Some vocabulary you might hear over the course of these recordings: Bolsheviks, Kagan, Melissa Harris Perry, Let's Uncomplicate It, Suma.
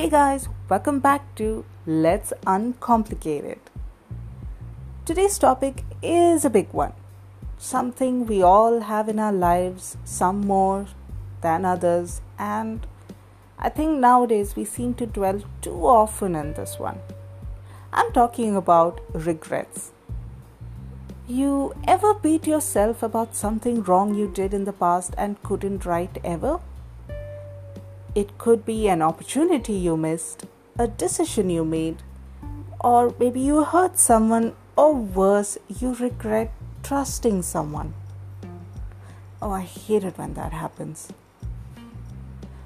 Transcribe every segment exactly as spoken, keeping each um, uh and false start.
Hey guys, welcome back to Let's Uncomplicate It. Today's topic is a big one. Something we all have in our lives, some more than others, and I think nowadays we seem to dwell too often on this one. I'm talking about regrets. You ever beat yourself about something wrong you did in the past and couldn't right ever? It could be an opportunity you missed, a decision you made, or maybe you hurt someone, or worse, you regret trusting someone. Oh, I hate it when that happens.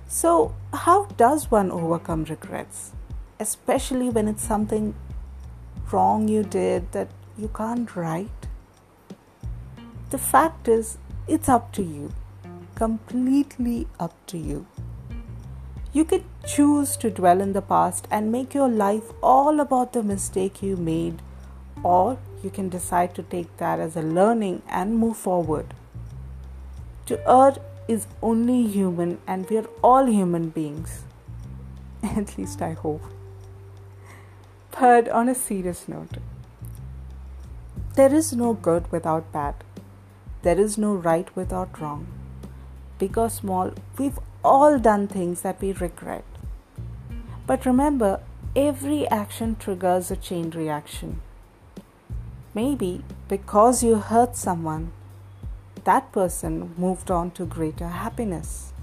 So, how does one overcome regrets? Especially when it's something wrong you did that you can't right? The fact is, it's up to you. Completely up to you. You could choose to dwell in the past and make your life all about the mistake you made, or you can decide to take that as a learning and move forward. To err is only human, and we are all human beings. At least I hope. But on a serious note, there is no good without bad. There is no right without wrong. Big or small, we've all done things that we regret. But remember, every action triggers a chain reaction. Maybe because you hurt someone, that person moved on to greater happiness.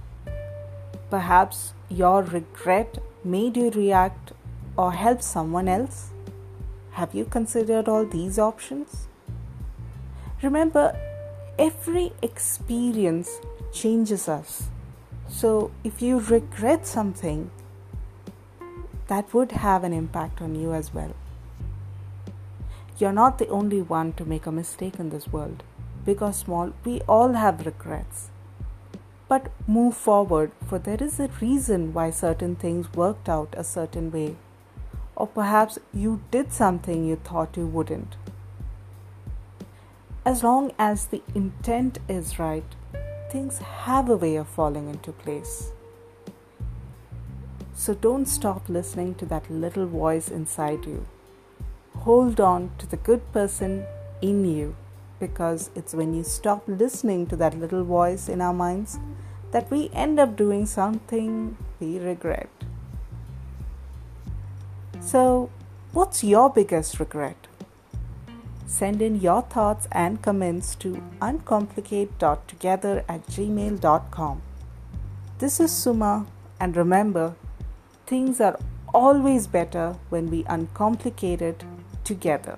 Perhaps your regret made you react or help someone else. Have you considered all these options? Remember, every experience changes us. So, if you regret something, that would have an impact on you as well. You're not the only one to make a mistake in this world. Big or small, we all have regrets. But move forward, for there is a reason why certain things worked out a certain way. Or perhaps you did something you thought you wouldn't. As long as the intent is right, things have a way of falling into place. So don't stop listening to that little voice inside you. Hold on to the good person in you, because it's when you stop listening to that little voice in our minds that we end up doing something we regret. So, what's your biggest regret? Send in your thoughts and comments to uncomplicate dot together at gmail dot com. This is Suma, and remember, things are always better when we uncomplicate it together.